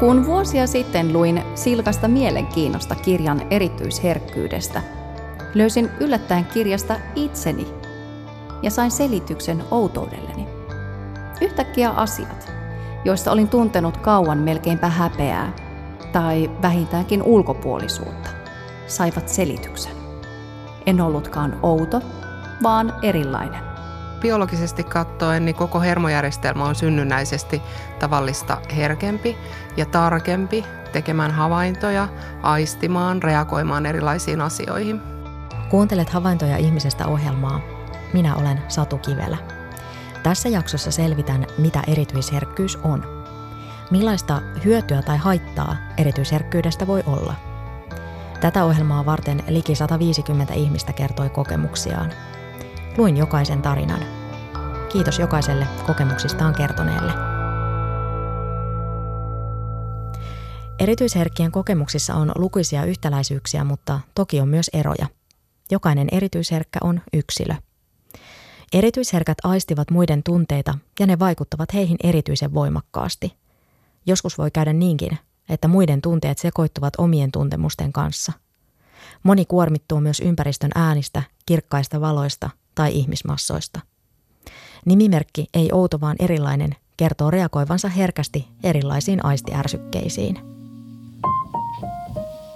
Kun vuosia sitten luin Silkasta mielenkiinnosta kirjan erityisherkkyydestä, löysin yllättäen kirjasta itseni ja sain selityksen outoudelleni. Yhtäkkiä asiat, joista olin tuntenut kauan melkeinpä häpeää tai vähintäänkin ulkopuolisuutta, saivat selityksen. En ollutkaan outo, vaan erilainen. Biologisesti katsoen niin koko hermojärjestelmä on synnynnäisesti tavallista herkempi ja tarkempi tekemään havaintoja, aistimaan, reagoimaan erilaisiin asioihin. Kuuntelet Havaintoja ihmisestä -ohjelmaa. Minä olen Satu Kivelä. Tässä jaksossa selvitän, mitä erityisherkkyys on. Millaista hyötyä tai haittaa erityisherkkyydestä voi olla? Tätä ohjelmaa varten liki 150 ihmistä kertoi kokemuksiaan. Luin jokaisen tarinan. Kiitos jokaiselle kokemuksistaan kertoneelle. Erityisherkkien kokemuksissa on lukuisia yhtäläisyyksiä, mutta toki on myös eroja. Jokainen erityisherkkä on yksilö. Erityisherkät aistivat muiden tunteita ja ne vaikuttavat heihin erityisen voimakkaasti. Joskus voi käydä niinkin, että muiden tunteet sekoittuvat omien tuntemusten kanssa. Moni kuormittuu myös ympäristön äänistä, kirkkaista valoista tai ihmismassoista. Nimimerkki ei outo vaan erilainen kertoo reagoivansa herkästi erilaisiin aistiärsykkeisiin.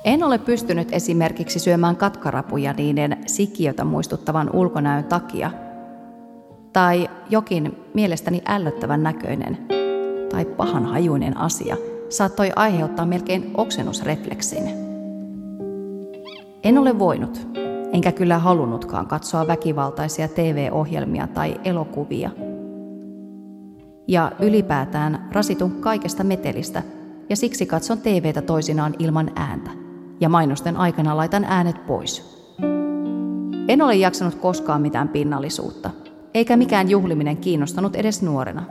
En ole pystynyt esimerkiksi syömään katkarapuja niiden sikiötä muistuttavan ulkonäön takia. Tai jokin mielestäni ällöttävän näköinen tai pahanhajuinen asia saattoi aiheuttaa melkein oksennusrefleksin. En ole voinut, enkä kyllä halunnutkaan katsoa väkivaltaisia TV-ohjelmia tai elokuvia. Ja ylipäätään rasitun kaikesta metelistä ja siksi katson TV:tä toisinaan ilman ääntä ja mainosten aikana laitan äänet pois. En ole jaksanut koskaan mitään pinnallisuutta. Eikä mikään juhliminen kiinnostanut edes nuorena.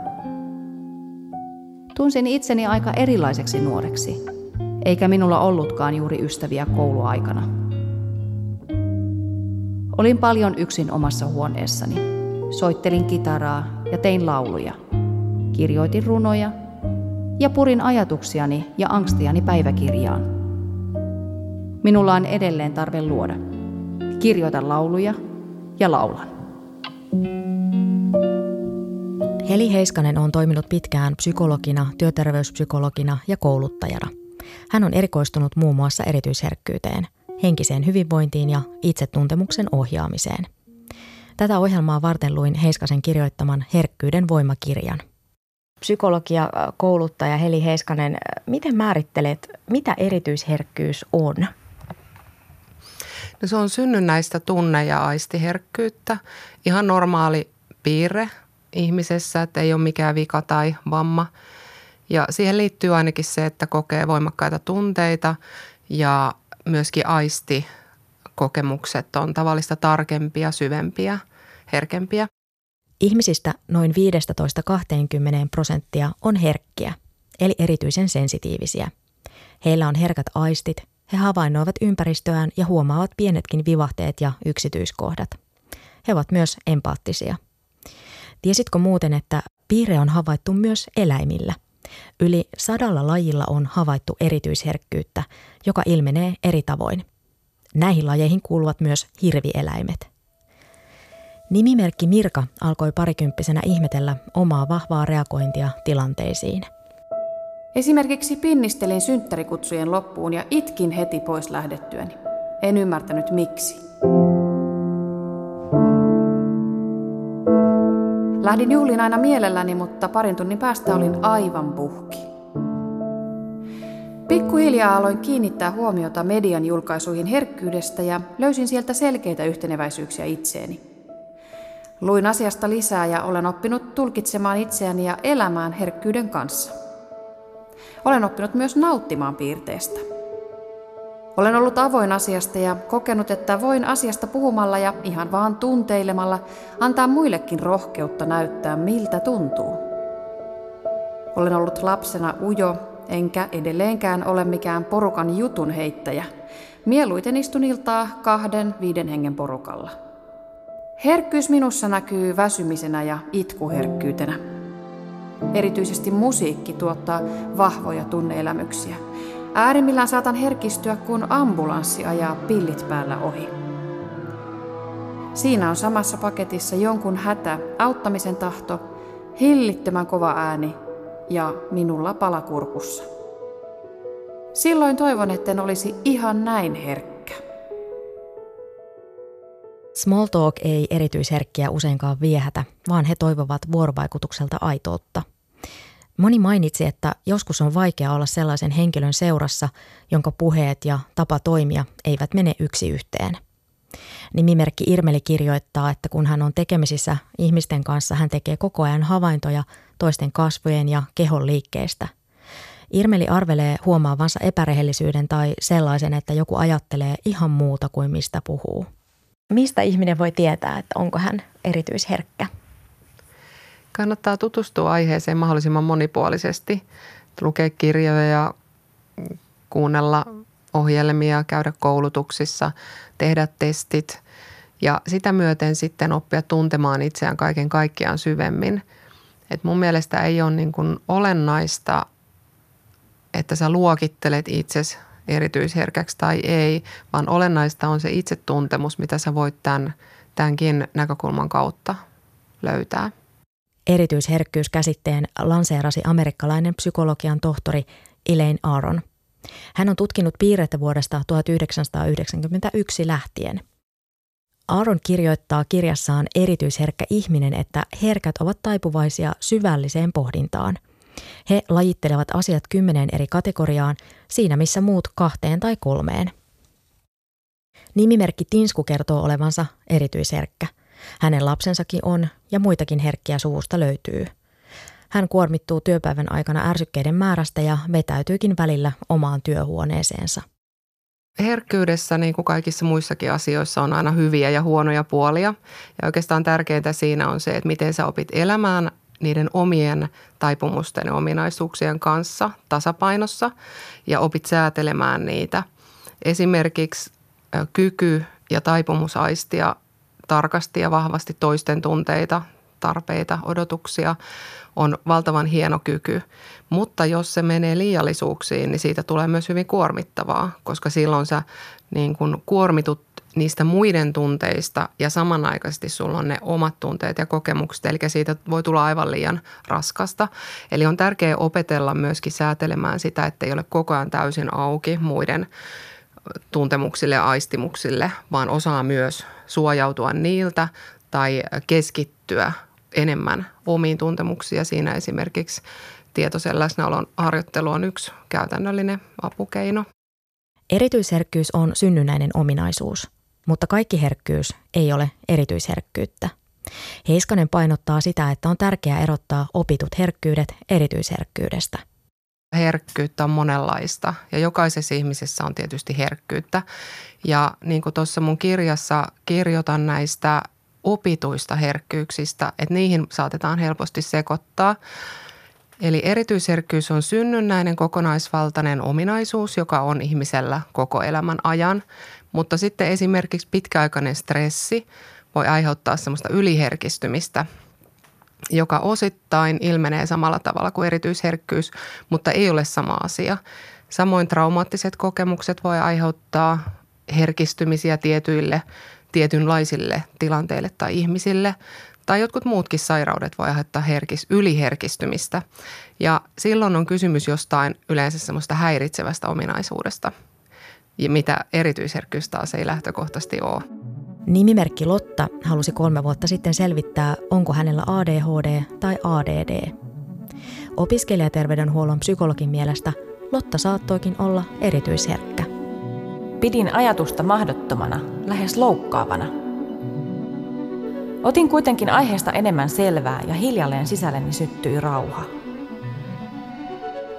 Tunsin itseni aika erilaiseksi nuoreksi, eikä minulla ollutkaan juuri ystäviä kouluaikana. Olin paljon yksin omassa huoneessani. Soittelin kitaraa ja tein lauluja. Kirjoitin runoja ja purin ajatuksiani ja angstiani päiväkirjaan. Minulla on edelleen tarve luoda. Kirjoitan lauluja ja laulan. Heli Heiskanen on toiminut pitkään psykologina, työterveyspsykologina ja kouluttajana. Hän on erikoistunut muun muassa erityisherkkyyteen, henkiseen hyvinvointiin ja itsetuntemuksen ohjaamiseen. Tätä ohjelmaa varten luin Heiskasen kirjoittaman Herkkyyden voimakirjan. Psykologia, kouluttaja Heli Heiskanen, miten määrittelet, mitä erityisherkkyys on? No, se on synnynnäistä tunne- ja aistiherkkyyttä. Ihan normaali piirre ihmisessä, että ei ole mikään vika tai vamma. Ja siihen liittyy ainakin se, että kokee voimakkaita tunteita ja myöskin aistikokemukset on tavallista tarkempia, syvempiä, herkempiä. Ihmisistä noin 15–20% on herkkiä, eli erityisen sensitiivisiä. Heillä on herkät aistit, he havainnoivat ympäristöään ja huomaavat pienetkin vivahteet ja yksityiskohdat. He ovat myös empaattisia. Tiesitkö muuten, että piirre on havaittu myös eläimillä? Yli 100 lajilla on havaittu erityisherkkyyttä, joka ilmenee eri tavoin. Näihin lajeihin kuuluvat myös hirvieläimet. Nimimerkki Mirka alkoi parikymppisenä ihmetellä omaa vahvaa reagointia tilanteisiin. Esimerkiksi pinnistelin synttärikutsujen loppuun ja itkin heti pois lähdettyäni. En ymmärtänyt miksi. Lähdin juhliin aina mielelläni, mutta parin tunnin päästä olin aivan puhki. Pikkuhiljaa aloin kiinnittää huomiota median julkaisuihin herkkyydestä ja löysin sieltä selkeitä yhteneväisyyksiä itseeni. Luin asiasta lisää ja olen oppinut tulkitsemaan itseäni ja elämään herkkyyden kanssa. Olen oppinut myös nauttimaan piirteestä. Olen ollut avoin asiasta ja kokenut, että voin asiasta puhumalla ja ihan vaan tunteilemalla antaa muillekin rohkeutta näyttää, miltä tuntuu. Olen ollut lapsena ujo, enkä edelleenkään ole mikään porukan jutun heittäjä. Mieluiten istun iltaa 2–5 hengen porukalla. Herkkyys minussa näkyy väsymisenä ja itkuherkkyytenä. Erityisesti musiikki tuottaa vahvoja tunneelämyksiä. Äärimmillään saatan herkistyä, kun ambulanssi ajaa pillit päällä ohi. Siinä on samassa paketissa jonkun hätä, auttamisen tahto, hillittömän kova ääni ja minulla palakurkussa. Silloin toivon, etten olisi ihan näin herkkä. Small talk ei erityisherkkiä useinkaan viehätä, vaan he toivovat vuorovaikutukselta aitoutta. Moni mainitsi, että joskus on vaikea olla sellaisen henkilön seurassa, jonka puheet ja tapa toimia eivät mene yksi yhteen. Nimimerkki Irmeli kirjoittaa, että kun hän on tekemisissä ihmisten kanssa, hän tekee koko ajan havaintoja toisten kasvojen ja kehon liikkeistä. Irmeli arvelee huomaavansa epärehellisyyden tai sellaisen, että joku ajattelee ihan muuta kuin mistä puhuu. Mistä ihminen voi tietää, että onko hän erityisherkkä? Kannattaa tutustua aiheeseen mahdollisimman monipuolisesti, lukea kirjoja ja kuunnella ohjelmia, käydä koulutuksissa, tehdä testit ja sitä myöten sitten oppia tuntemaan itseään kaiken kaikkiaan syvemmin. Et mun mielestä ei ole niin kuin olennaista, että sä luokittelet itsesi erityisherkäksi tai ei, vaan olennaista on se itsetuntemus, mitä sä voit tämänkin näkökulman kautta löytää. Erityisherkkyyskäsitteen lanseerasi amerikkalainen psykologian tohtori Elaine Aron. Hän on tutkinut piirrettä vuodesta 1991 lähtien. Aron kirjoittaa kirjassaan Erityisherkkä ihminen, että herkät ovat taipuvaisia syvälliseen pohdintaan. He lajittelevat asiat 10 eri kategoriaan, siinä missä muut 2 tai 3. Nimimerkki Tinsku kertoo olevansa erityisherkkä. Hänen lapsensakin on ja muitakin herkkiä suvusta löytyy. Hän kuormittuu työpäivän aikana ärsykkeiden määrästä ja vetäytyykin välillä omaan työhuoneeseensa. Herkkyydessä, niin kuin kaikissa muissakin asioissa, on aina hyviä ja huonoja puolia. Ja oikeastaan tärkeintä siinä on se, että miten sä opit elämään niiden omien taipumusten ja ominaisuuksien kanssa tasapainossa ja opit säätelemään niitä. Esimerkiksi kyky ja taipumus aistia tarkasti ja vahvasti toisten tunteita, tarpeita, odotuksia on valtavan hieno kyky. Mutta jos se menee liiallisuuksiin, niin siitä tulee myös hyvin kuormittavaa, koska silloin sä niin kun kuormitut niistä muiden tunteista ja samanaikaisesti sulla on ne omat tunteet ja kokemukset. Eli siitä voi tulla aivan liian raskasta. Eli on tärkeää opetella myöskin säätelemään sitä, että ei ole koko ajan täysin auki muiden tuntemuksille ja aistimuksille, vaan osaa myös suojautua niiltä tai keskittyä enemmän omiin tuntemuksiin. Siinä esimerkiksi tietoisen läsnäolon harjoittelu on yksi käytännöllinen apukeino. Erityisherkkyys on synnynnäinen ominaisuus, mutta kaikki herkkyys ei ole erityisherkkyyttä. Heiskanen painottaa sitä, että on tärkeää erottaa opitut herkkyydet erityisherkkyydestä. Herkkyyttä on monenlaista ja jokaisessa ihmisessä on tietysti herkkyyttä. Ja niin kuin tuossa mun kirjassa kirjoitan näistä opituista herkkyyksistä, että niihin saatetaan helposti sekoittaa. Eli erityisherkkyys on synnynnäinen kokonaisvaltainen ominaisuus, joka on ihmisellä koko elämän ajan. Mutta sitten esimerkiksi pitkäaikainen stressi voi aiheuttaa semmoista yliherkistymistä, joka osittain ilmenee samalla tavalla kuin erityisherkkyys, mutta ei ole sama asia. Samoin traumaattiset kokemukset voi aiheuttaa herkistymisiä tietynlaisille tilanteille tai ihmisille. Tai jotkut muutkin sairaudet voi aiheuttaa yliherkistymistä. Ja silloin on kysymys jostain yleensä semmoista häiritsevästä ominaisuudesta, mitä erityisherkkyys taas ei lähtökohtaisesti ole. Nimimerkki Lotta halusi 3 vuotta sitten selvittää, onko hänellä ADHD tai ADD. Opiskelijaterveydenhuollon psykologin mielestä Lotta saattoikin olla erityisherkkä. Pidin ajatusta mahdottomana, lähes loukkaavana. Otin kuitenkin aiheesta enemmän selvää ja hiljalleen sisälleni syttyi rauha.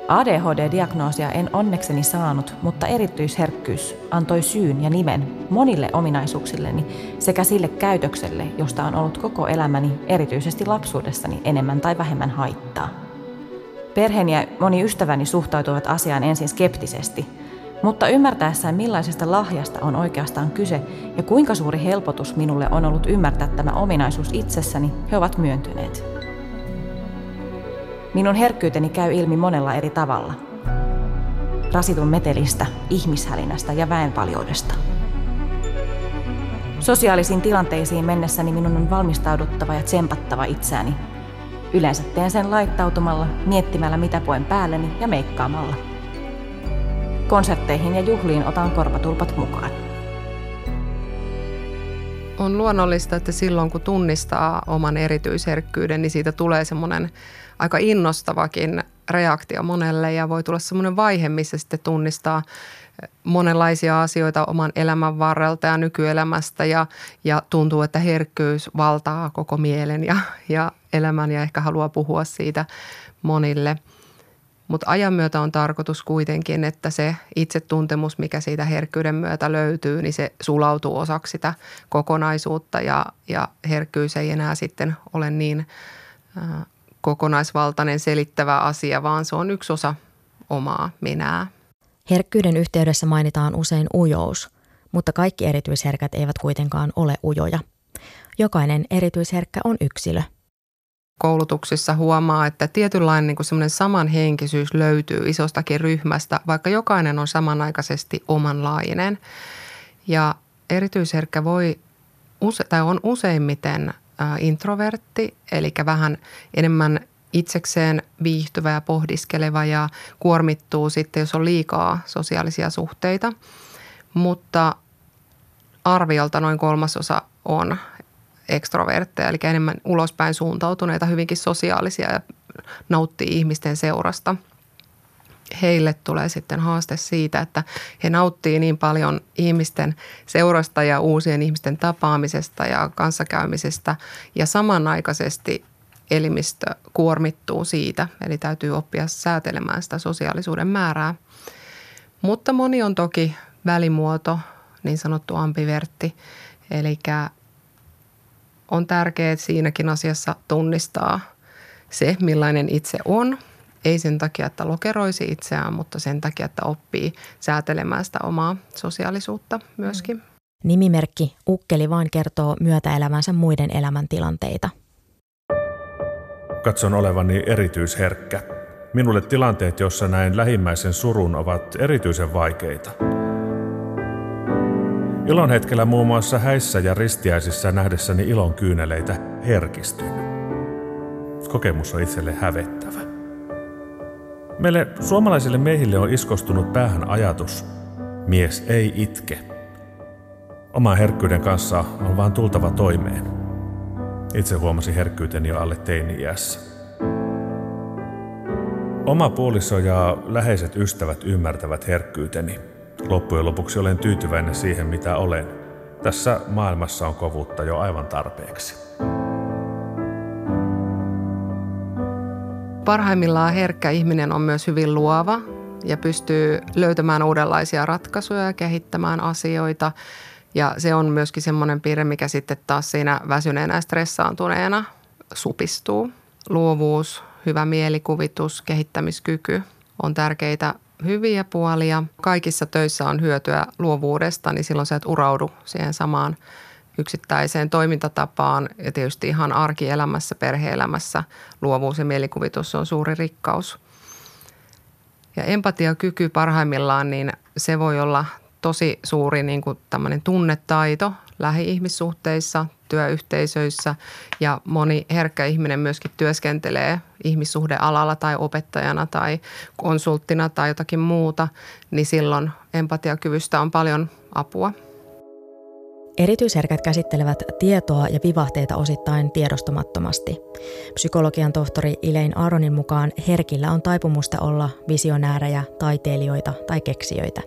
ADHD-diagnoosia en onnekseni saanut, mutta erityisherkkyys antoi syyn ja nimen monille ominaisuuksilleni sekä sille käytökselle, josta on ollut koko elämäni, erityisesti lapsuudessani, enemmän tai vähemmän haittaa. Perheeni ja moni ystäväni suhtautuivat asiaan ensin skeptisesti, mutta ymmärtäessään millaisesta lahjasta on oikeastaan kyse ja kuinka suuri helpotus minulle on ollut ymmärtää tämä ominaisuus itsessäni, he ovat myöntyneet. Minun herkkyyteni käy ilmi monella eri tavalla. Rasitun metelistä, ihmishälinästä ja väenpaljoudesta. Sosiaalisiin tilanteisiin mennessäni minun on valmistauduttava ja tsempattava itseäni. Yleensä teen sen laittautumalla, miettimällä mitä poin päälleni ja meikkaamalla. Konsertteihin ja juhliin otan korvatulpat mukaan. On luonnollista, että silloin kun tunnistaa oman erityisherkkyyden, niin siitä tulee semmoinen aika innostavakin reaktio monelle ja voi tulla semmoinen vaihe, missä sitten tunnistaa monenlaisia asioita oman elämän varrelta ja nykyelämästä ja tuntuu, että herkkyys valtaa koko mielen ja elämän ja ehkä haluaa puhua siitä monille. Mutta ajan myötä on tarkoitus kuitenkin, että se itsetuntemus, mikä siitä herkkyyden myötä löytyy, niin se sulautuu osaksi sitä kokonaisuutta ja herkkyys ei enää sitten ole niin kokonaisvaltainen selittävä asia, vaan se on yksi osa omaa minää. Herkkyyden yhteydessä mainitaan usein ujous, mutta kaikki erityisherkät eivät kuitenkaan ole ujoja. Jokainen erityisherkkä on yksilö. Koulutuksissa huomaa, että tietynlainen niin kuin semmoinen samanhenkisyys löytyy isostakin ryhmästä, vaikka jokainen on samanaikaisesti omanlainen. Ja erityisherkkä on useimmiten introvertti, eli vähän enemmän itsekseen viihtyvä ja pohdiskeleva ja kuormittuu sitten, jos on liikaa sosiaalisia suhteita. Mutta arviolta noin 3/3 on ekstrovertteja, eli enemmän ulospäin suuntautuneita, hyvinkin sosiaalisia ja nauttii ihmisten seurasta. Heille tulee sitten haaste siitä, että he nauttii niin paljon ihmisten seurasta ja uusien ihmisten tapaamisesta ja kanssakäymisestä ja samanaikaisesti elimistö kuormittuu siitä, eli täytyy oppia säätelemään sitä sosiaalisuuden määrää. Mutta moni on toki välimuoto, niin sanottu ambivertti, eli on tärkeää siinäkin asiassa tunnistaa se, millainen itse on. Ei sen takia, että lokeroisi itseään, mutta sen takia, että oppii säätelemään sitä omaa sosiaalisuutta myöskin. Nimimerkki Ukkeli vaan kertoo myötäelämänsä muiden elämäntilanteita. Katson olevani erityisherkkä. Minulle tilanteet, joissa näen lähimmäisen surun, ovat erityisen vaikeita. Ilon hetkellä muun muassa häissä ja ristiäisissä nähdessäni ilon kyyneleitä herkistyn. Kokemus on itselle hävettävä. Meille suomalaisille miehille on iskostunut päähän ajatus, mies ei itke. Oman herkkyyden kanssa on vaan tultava toimeen. Itse huomasin herkkyyteni jo alle teini-iässä. Oma puoliso ja läheiset ystävät ymmärtävät herkkyyteni. Loppujen lopuksi olen tyytyväinen siihen, mitä olen. Tässä maailmassa on kovuutta jo aivan tarpeeksi. Parhaimmillaan herkkä ihminen on myös hyvin luova ja pystyy löytämään uudenlaisia ratkaisuja ja kehittämään asioita. Ja se on myöskin semmoinen piirre, mikä sitten taas siinä väsyneenä ja stressaantuneena supistuu. Luovuus, hyvä mielikuvitus, kehittämiskyky on tärkeitä hyviä puolia. Kaikissa töissä on hyötyä luovuudesta, niin silloin sä et uraudu siihen samaan yksittäiseen toimintatapaan. Ja tietysti ihan arkielämässä, perhe-elämässä luovuus ja mielikuvitus on suuri rikkaus. Ja empatiakyky parhaimmillaan, niin se voi olla tosi suuri niin kuin tämmöinen tunnetaito lähi-ihmissuhteissa, työyhteisöissä ja moni herkkä ihminen myöskin työskentelee ihmissuhdealalla tai opettajana tai konsulttina tai jotakin muuta, niin silloin empatiakyvystä on paljon apua. Erityisherkät käsittelevät tietoa ja vivahteita osittain tiedostamattomasti. Psykologian tohtori Elaine Aronin mukaan herkillä on taipumusta olla visionäärejä, taiteilijoita tai keksijöitä.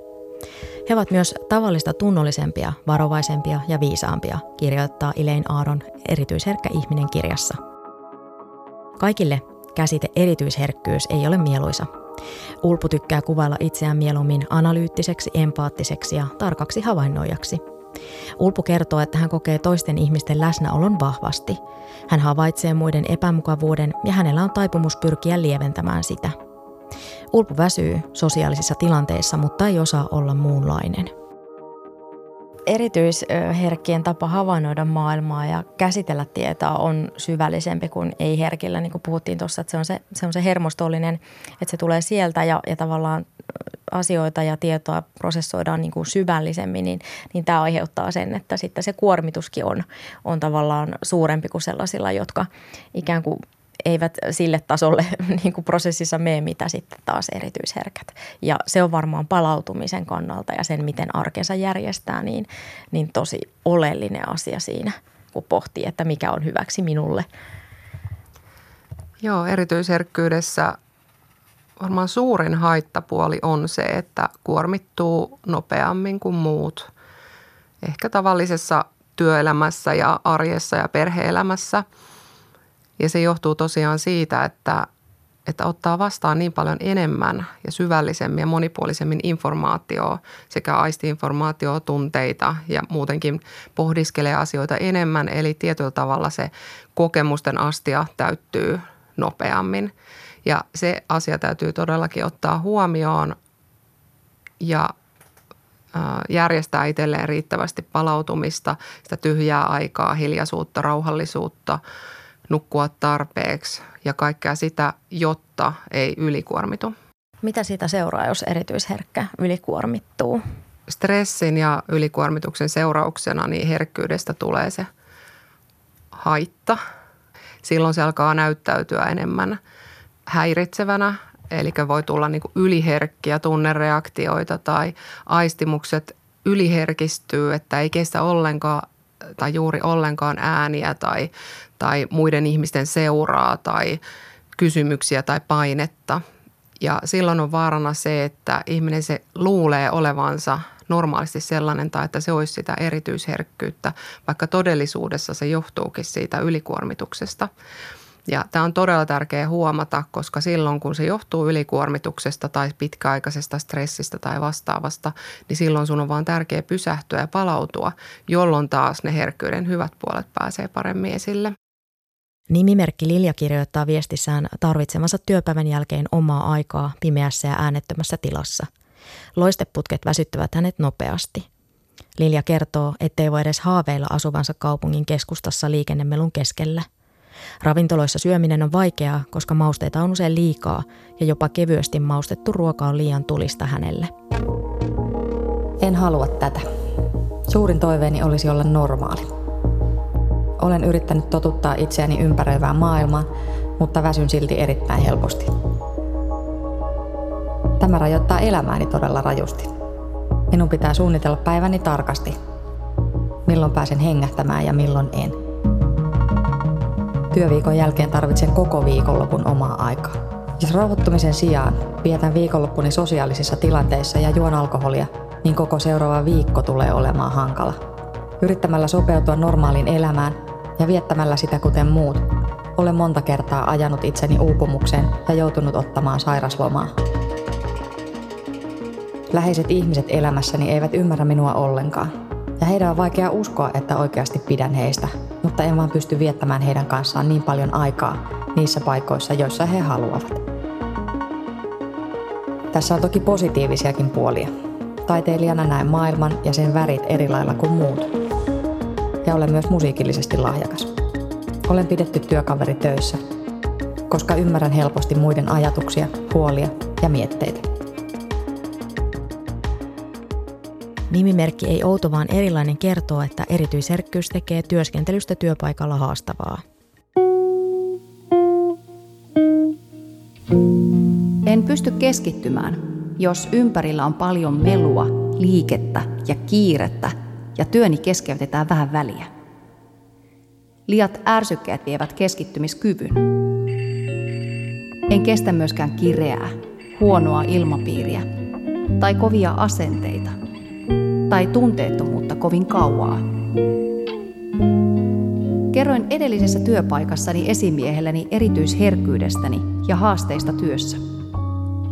He ovat myös tavallista tunnollisempia, varovaisempia ja viisaampia, kirjoittaa Elaine Aron Erityisherkkä ihminen -kirjassa. Kaikille käsite erityisherkkyys ei ole mieluisa. Ulpu tykkää kuvailla itseään mieluummin analyyttiseksi, empaattiseksi ja tarkaksi havainnoijaksi. Ulpu kertoo, että hän kokee toisten ihmisten läsnäolon vahvasti. Hän havaitsee muiden epämukavuuden ja hänellä on taipumus pyrkiä lieventämään sitä. Ulpu väsyy sosiaalisissa tilanteissa, mutta ei osaa olla muunlainen. Erityisherkkien tapa havainnoida maailmaa ja käsitellä tietoa on syvällisempi kuin ei-herkillä, niin kuin puhuttiin tuossa, että se on se hermostollinen, että se tulee sieltä ja tavallaan asioita ja tietoa prosessoidaan niin kuin syvällisemmin, niin tämä aiheuttaa sen, että sitten se kuormituskin on tavallaan suurempi kuin sellaisilla, jotka ikään kuin eivät sille tasolle niin kuin prosessissa mene, mitä sitten taas erityisherkät. Ja se on varmaan palautumisen kannalta ja sen, miten arkensa järjestää, niin tosi oleellinen asia siinä, kun pohtii, että mikä on hyväksi minulle. Joo, erityisherkkyydessä varmaan suurin haittapuoli on se, että kuormittuu nopeammin kuin muut. Ehkä tavallisessa työelämässä ja arjessa ja perhe-elämässä. Ja se johtuu tosiaan siitä, että ottaa vastaan niin paljon enemmän ja syvällisemmin ja monipuolisemmin informaatiota sekä aistiinformaatiota, tunteita ja muutenkin pohdiskelee asioita enemmän. Eli tietyllä tavalla se kokemusten astia täyttyy nopeammin ja se asia täytyy todellakin ottaa huomioon ja järjestää itselleen riittävästi palautumista, sitä tyhjää aikaa, hiljaisuutta, rauhallisuutta, nukkua tarpeeksi ja kaikkea sitä, jotta ei ylikuormitu. Mitä siitä seuraa, jos erityisherkkä ylikuormittuu? Stressin ja ylikuormituksen seurauksena niin herkkyydestä tulee se haitta. Silloin se alkaa näyttäytyä enemmän häiritsevänä, eli voi tulla niin kuin yliherkkiä tunnereaktioita tai aistimukset yliherkistyy, että ei kestä ollenkaan tai juuri ollenkaan ääniä tai muiden ihmisten seuraa tai kysymyksiä tai painetta. Ja silloin on vaarana se, että ihminen se luulee olevansa normaalisti sellainen tai että se olisi sitä erityisherkkyyttä, vaikka todellisuudessa se johtuukin siitä ylikuormituksesta. Ja tämä on todella tärkeää huomata, koska silloin kun se johtuu ylikuormituksesta tai pitkäaikaisesta stressistä tai vastaavasta, niin silloin sun on vaan tärkeää pysähtyä ja palautua, jolloin taas ne herkkyyden hyvät puolet pääsee paremmin esille. Nimimerkki Lilja kirjoittaa viestissään tarvitsemansa työpäivän jälkeen omaa aikaa pimeässä ja äänettömässä tilassa. Loisteputket väsyttävät hänet nopeasti. Lilja kertoo, ettei voi edes haaveilla asuvansa kaupungin keskustassa liikennemelun keskellä. Ravintoloissa syöminen on vaikeaa, koska mausteita on usein liikaa ja jopa kevyesti maustettu ruoka on liian tulista hänelle. En halua tätä. Suurin toiveeni olisi olla normaali. Olen yrittänyt totuttaa itseäni ympäröivään maailmaan, mutta väsyn silti erittäin helposti. Tämä rajoittaa elämääni todella rajusti. Minun pitää suunnitella päiväni tarkasti. Milloin pääsen hengähtämään ja milloin en. Työviikon jälkeen tarvitsen koko viikonlopun omaa aikaa. Jos rauhoittumisen sijaan vietän viikonloppuni sosiaalisissa tilanteissa ja juon alkoholia, niin koko seuraava viikko tulee olemaan hankala. Yrittämällä sopeutua normaaliin elämään ja viettämällä sitä kuten muut, olen monta kertaa ajanut itseni uupumukseen ja joutunut ottamaan sairaslomaa. Läheiset ihmiset elämässäni eivät ymmärrä minua ollenkaan. Ja heidän on vaikea uskoa, että oikeasti pidän heistä, mutta en vaan pysty viettämään heidän kanssaan niin paljon aikaa niissä paikoissa, joissa he haluavat. Tässä on toki positiivisiakin puolia. Taiteilijana näen maailman ja sen värit eri lailla kuin muut. Ja olen myös musiikillisesti lahjakas. Olen pidetty työkaveri töissä, koska ymmärrän helposti muiden ajatuksia, huolia ja mietteitä. Nimimerkki ei outo, vaan erilainen kertoo, että erityisherkkyys tekee työskentelystä työpaikalla haastavaa. En pysty keskittymään, jos ympärillä on paljon melua, liikettä ja kiirettä ja työni keskeytetään vähän väliä. Liiat ärsykkeet vievät keskittymiskyvyn. En kestä myöskään kireää, huonoa ilmapiiriä tai kovia asenteita. Tai tunteettomuutta kovin kauaa. Kerroin edellisessä työpaikassani esimiehelleni erityisherkkyydestäni ja haasteista työssä,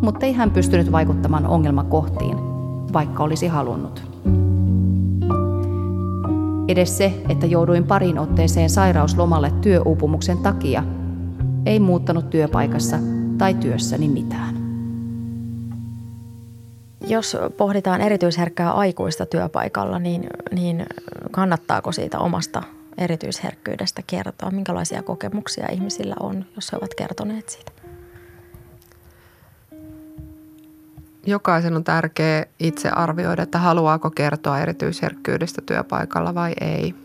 mutta ei hän pystynyt vaikuttamaan ongelmakohtiin, vaikka olisi halunnut. Edes se, että jouduin pariin otteeseen sairauslomalle työuupumuksen takia, ei muuttanut työpaikassa tai työssäni mitään. Jos pohditaan erityisherkkää aikuista työpaikalla, niin kannattaako siitä omasta erityisherkkyydestä kertoa? Minkälaisia kokemuksia ihmisillä on, jos he ovat kertoneet siitä? Jokaisen on tärkeää itse arvioida, että haluaako kertoa erityisherkkyydestä työpaikalla vai ei.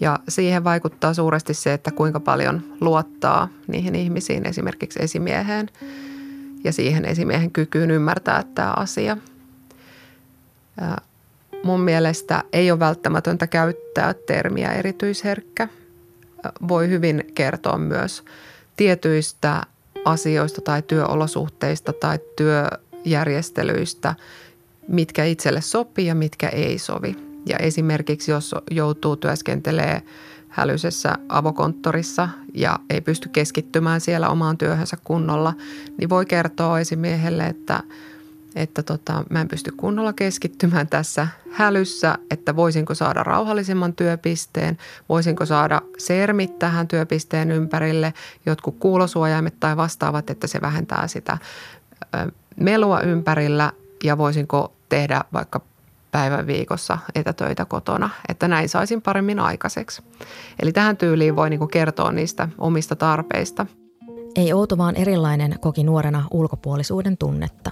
Ja siihen vaikuttaa suuresti se, että kuinka paljon luottaa niihin ihmisiin, esimerkiksi esimieheen ja siihen esimiehen kykyyn ymmärtää tämä asia. Mun mielestä ei ole välttämätöntä käyttää termiä erityisherkkä. Voi hyvin kertoa myös tietyistä asioista tai työolosuhteista tai työjärjestelyistä, mitkä itselle sopii ja mitkä ei sovi. Ja esimerkiksi jos joutuu työskentelemään hälyisessä avokonttorissa ja ei pysty keskittymään siellä omaan työhönsä kunnolla, niin voi kertoa esimiehelle, että mä en pysty kunnolla keskittymään tässä hälyssä, että voisinko saada rauhallisemman työpisteen, voisinko saada sermit tähän työpisteen ympärille, jotkut kuulosuojaimet tai vastaavat, että se vähentää sitä melua ympärillä ja voisinko tehdä vaikka päivän viikossa etätöitä kotona, että näin saisin paremmin aikaiseksi. Eli tähän tyyliin voi kertoa niistä omista tarpeista. Ei outo, vaan erilainen koki nuorena ulkopuolisuuden tunnetta.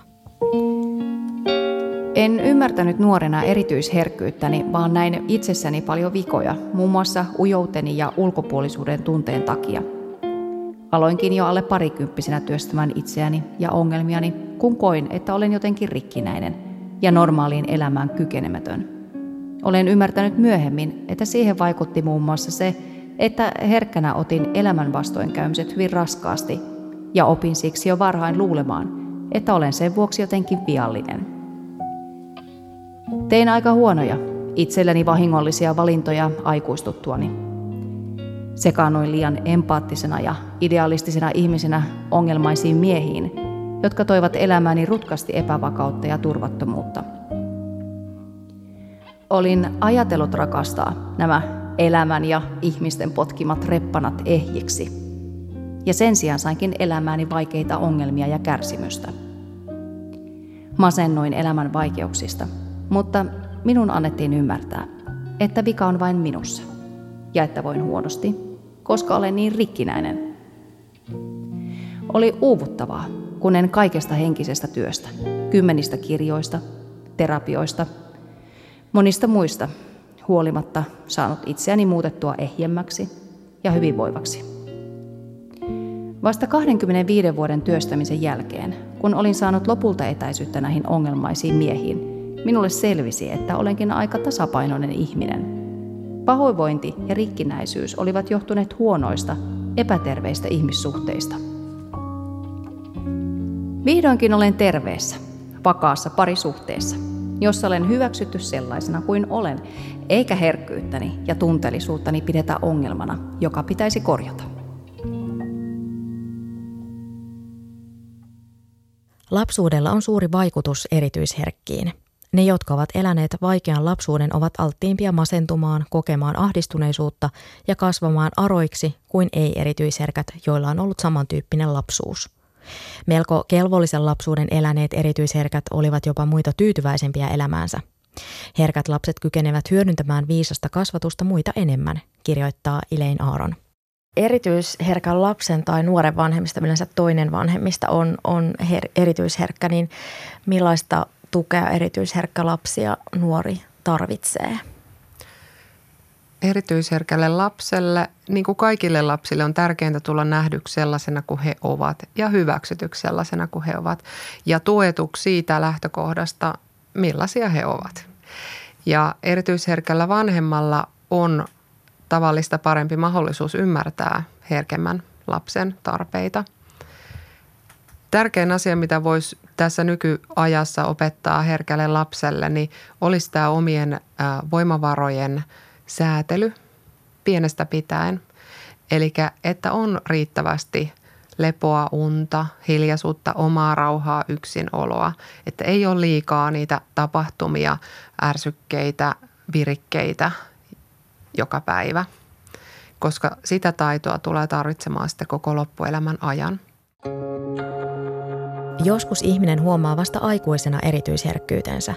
En ymmärtänyt nuorena erityisherkkyyttäni, vaan näin itsessäni paljon vikoja, muun muassa ujouteni ja ulkopuolisuuden tunteen takia. Aloinkin jo alle parikymppisenä työstämään itseäni ja ongelmiani, kun koin, että olen jotenkin rikkinäinen ja normaaliin elämään kykenemätön. Olen ymmärtänyt myöhemmin, että siihen vaikutti muun muassa se, että herkkänä otin elämän vastoinkäymiset hyvin raskaasti ja opin siksi jo varhain luulemaan, että olen sen vuoksi jotenkin viallinen. Tein aika huonoja, itselleni vahingollisia valintoja aikuistuttuani. Sekaannuin liian empaattisena ja idealistisena ihmisenä ongelmaisiin miehiin, jotka toivat elämääni rutkasti epävakautta ja turvattomuutta. Olin ajatellut rakastaa nämä elämän ja ihmisten potkimat reppanat ehjiksi. Ja sen sijaan sainkin elämääni vaikeita ongelmia ja kärsimystä. Masennoin elämän vaikeuksista, mutta minun annettiin ymmärtää, että vika on vain minussa ja että voin huonosti, koska olen niin rikkinäinen. Oli uuvuttavaa, kun en kaikesta henkisestä työstä, kymmenistä kirjoista, terapioista, monista muista huolimatta saanut itseäni muutettua ehjemmäksi ja hyvinvoivaksi. Vasta 25 vuoden työstämisen jälkeen, kun olin saanut lopulta etäisyyttä näihin ongelmaisiin miehiin, minulle selvisi, että olenkin aika tasapainoinen ihminen. Pahoinvointi ja rikkinäisyys olivat johtuneet huonoista, epäterveistä ihmissuhteista. Vihdoinkin olen terveessä, vakaassa parisuhteessa, jossa olen hyväksytty sellaisena kuin olen, eikä herkkyyttäni ja tunteellisuuttani pidetä ongelmana, joka pitäisi korjata. Lapsuudella on suuri vaikutus erityisherkkiin. Ne, jotka ovat eläneet vaikean lapsuuden, ovat alttiimpia masentumaan, kokemaan ahdistuneisuutta ja kasvamaan aroiksi kuin ei-erityisherkät, joilla on ollut samantyyppinen lapsuus. Melko kelvollisen lapsuuden eläneet erityisherkät olivat jopa muita tyytyväisempiä elämäänsä. Herkät lapset kykenevät hyödyntämään viisasta kasvatusta muita enemmän, kirjoittaa Elaine Aron. Erityisherkän lapsen tai nuoren vanhemmista, yleensä toinen vanhemmista on erityisherkkä, niin millaista tukea erityisherkkä lapsi ja nuori tarvitsee? Erityisherkälle lapselle, niin kuin kaikille lapsille, on tärkeintä tulla nähdyksi sellaisena kuin he ovat ja hyväksytyksi sellaisena kuin he ovat ja tuetuksi siitä lähtökohdasta, millaisia he ovat. Ja erityisherkällä vanhemmalla on tavallista parempi mahdollisuus ymmärtää herkemmän lapsen tarpeita. Tärkein asia, mitä voisi tässä nykyajassa opettaa herkälle lapselle, niin olisi tämä omien voimavarojen säätely pienestä pitäen. Eli että on riittävästi lepoa, unta, hiljaisuutta, omaa rauhaa, yksinoloa. Että ei ole liikaa niitä tapahtumia, ärsykkeitä, virikkeitä joka päivä, koska sitä taitoa tulee tarvitsemaan sitten koko loppuelämän ajan. Joskus ihminen huomaa vasta aikuisena erityisherkkyytensä.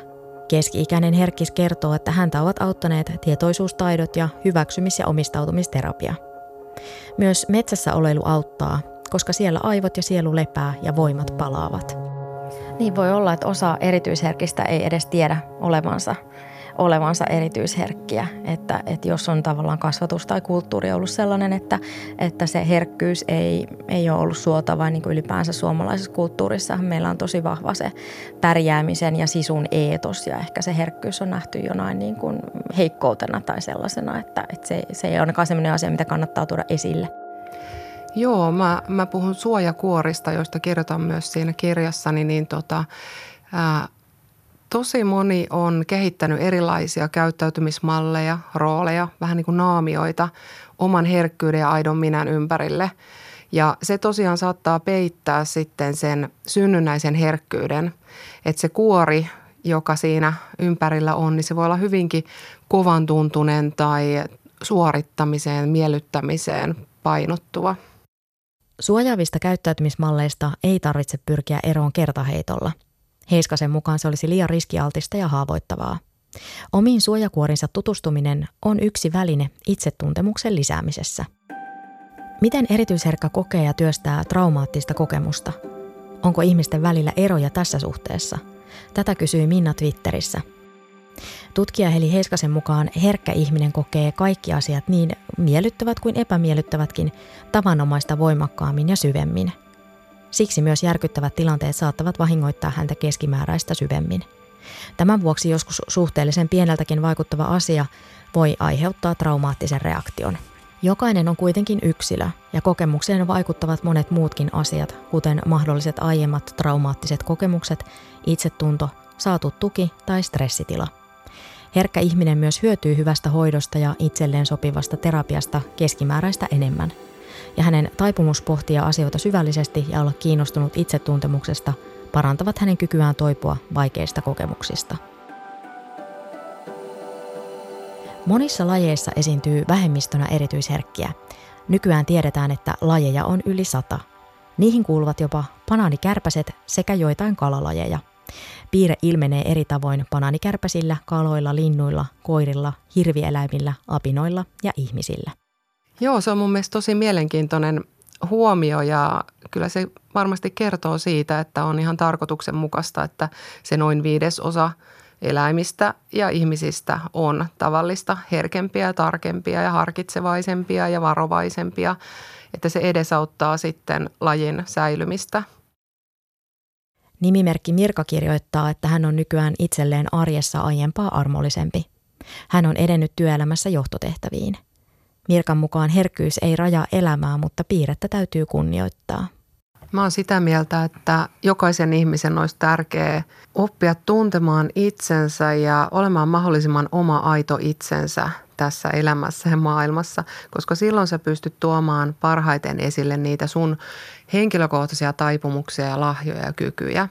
Keski-ikäinen herkkis kertoo, että häntä ovat auttaneet tietoisuustaidot ja hyväksymis- ja omistautumisterapia. Myös metsässä oleilu auttaa, koska siellä aivot ja sielu lepää ja voimat palaavat. Niin voi olla, että osa erityisherkistä ei edes tiedä olevansa erityisherkkiä. Että jos on tavallaan kasvatus tai kulttuuri ollut sellainen, että se herkkyys ei ole ollut suotavaa, niin kuin ylipäänsä suomalaisessa kulttuurissa meillä on tosi vahva se pärjäämisen ja sisun eetos. Ja ehkä se herkkyys on nähty jonain niin kuin heikkoutena tai sellaisena, että se ei ole ainakaan sellainen asia, mitä kannattaa tuoda esille. Joo, mä puhun suojakuorista, joista kirjoitan myös siinä kirjassani, niin tosi moni on kehittänyt erilaisia käyttäytymismalleja, rooleja, vähän niin kuin naamioita oman herkkyyden ja aidon minän ympärille. Ja se tosiaan saattaa peittää sitten sen synnynnäisen herkkyyden, että se kuori, joka siinä ympärillä on, niin se voi olla hyvinkin kovan tuntunen tai suorittamiseen, miellyttämiseen painottuva. Suojaavista käyttäytymismalleista ei tarvitse pyrkiä eroon kertaheitolla. Heiskasen mukaan se olisi liian riskialtista ja haavoittavaa. Omiin suojakuorinsa tutustuminen on yksi väline itsetuntemuksen lisäämisessä. Miten erityisherkkä kokee ja työstää traumaattista kokemusta? Onko ihmisten välillä eroja tässä suhteessa? Tätä kysyi Minna Twitterissä. Tutkija Heli Heiskasen mukaan herkkä ihminen kokee kaikki asiat niin miellyttävät kuin epämiellyttävätkin tavanomaista voimakkaammin ja syvemmin. Siksi myös järkyttävät tilanteet saattavat vahingoittaa häntä keskimääräistä syvemmin. Tämän vuoksi joskus suhteellisen pieneltäkin vaikuttava asia voi aiheuttaa traumaattisen reaktion. Jokainen on kuitenkin yksilö ja kokemukseen vaikuttavat monet muutkin asiat, kuten mahdolliset aiemmat traumaattiset kokemukset, itsetunto, saatu tuki tai stressitila. Herkkä ihminen myös hyötyy hyvästä hoidosta ja itselleen sopivasta terapiasta keskimääräistä enemmän. Ja hänen taipumus pohtia asioita syvällisesti ja olla kiinnostunut itsetuntemuksesta parantavat hänen kykyään toipua vaikeista kokemuksista. Monissa lajeissa esiintyy vähemmistönä erityisherkkiä. Nykyään tiedetään, että lajeja on yli 100. Niihin kuuluvat jopa banaanikärpäset sekä joitain kalalajeja. Piirre ilmenee eri tavoin banaanikärpäsillä, kaloilla, linnuilla, koirilla, hirvieläimillä, apinoilla ja ihmisillä. Joo, se on mun mielestä tosi mielenkiintoinen huomio ja kyllä se varmasti kertoo siitä, että on ihan tarkoituksenmukaista, että se noin 1/5 eläimistä ja ihmisistä on tavallista herkempiä ja tarkempia ja harkitsevaisempia ja varovaisempia, että se edesauttaa sitten lajin säilymistä. Nimimerkki Mirka kirjoittaa, että hän on nykyään itselleen arjessa aiempaa armollisempi. Hän on edennyt työelämässä johtotehtäviin. Mirkan mukaan herkkyys ei rajaa elämää, mutta piirrettä täytyy kunnioittaa. Mä oon sitä mieltä, että jokaisen ihmisen olisi tärkeää oppia tuntemaan itsensä ja olemaan mahdollisimman oma aito itsensä tässä elämässä ja maailmassa, koska silloin sä pystyt tuomaan parhaiten esille niitä sun henkilökohtaisia taipumuksia ja lahjoja ja kykyjä.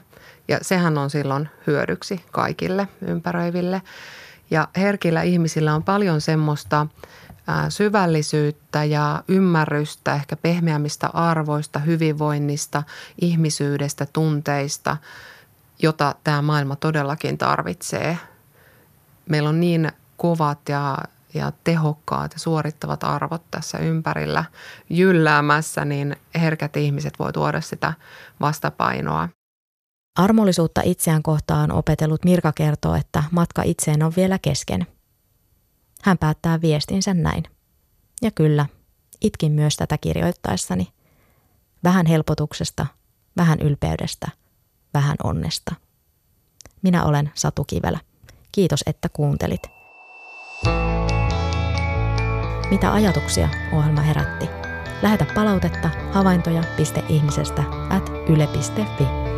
Ja sehän on silloin hyödyksi kaikille ympäröiville. Ja herkillä ihmisillä on paljon semmoista syvällisyyttä ja ymmärrystä, ehkä pehmeämmistä arvoista, hyvinvoinnista, ihmisyydestä, tunteista, jota tämä maailma todellakin tarvitsee. Meillä on niin kovat ja tehokkaat ja suorittavat arvot tässä ympärillä jylläämässä, niin herkät ihmiset voi tuoda sitä vastapainoa. Armollisuutta itseään kohtaan opetellut Mirka kertoo, että matka itseen on vielä kesken. Hän päättää viestinsä näin. Ja kyllä, itkin myös tätä kirjoittaessani. Vähän helpotuksesta, vähän ylpeydestä, vähän onnesta. Minä olen Satu Kivelä. Kiitos, että kuuntelit. Mitä ajatuksia ohjelma herätti? Lähetä palautetta havaintoja.ihmisestä@yle.fi.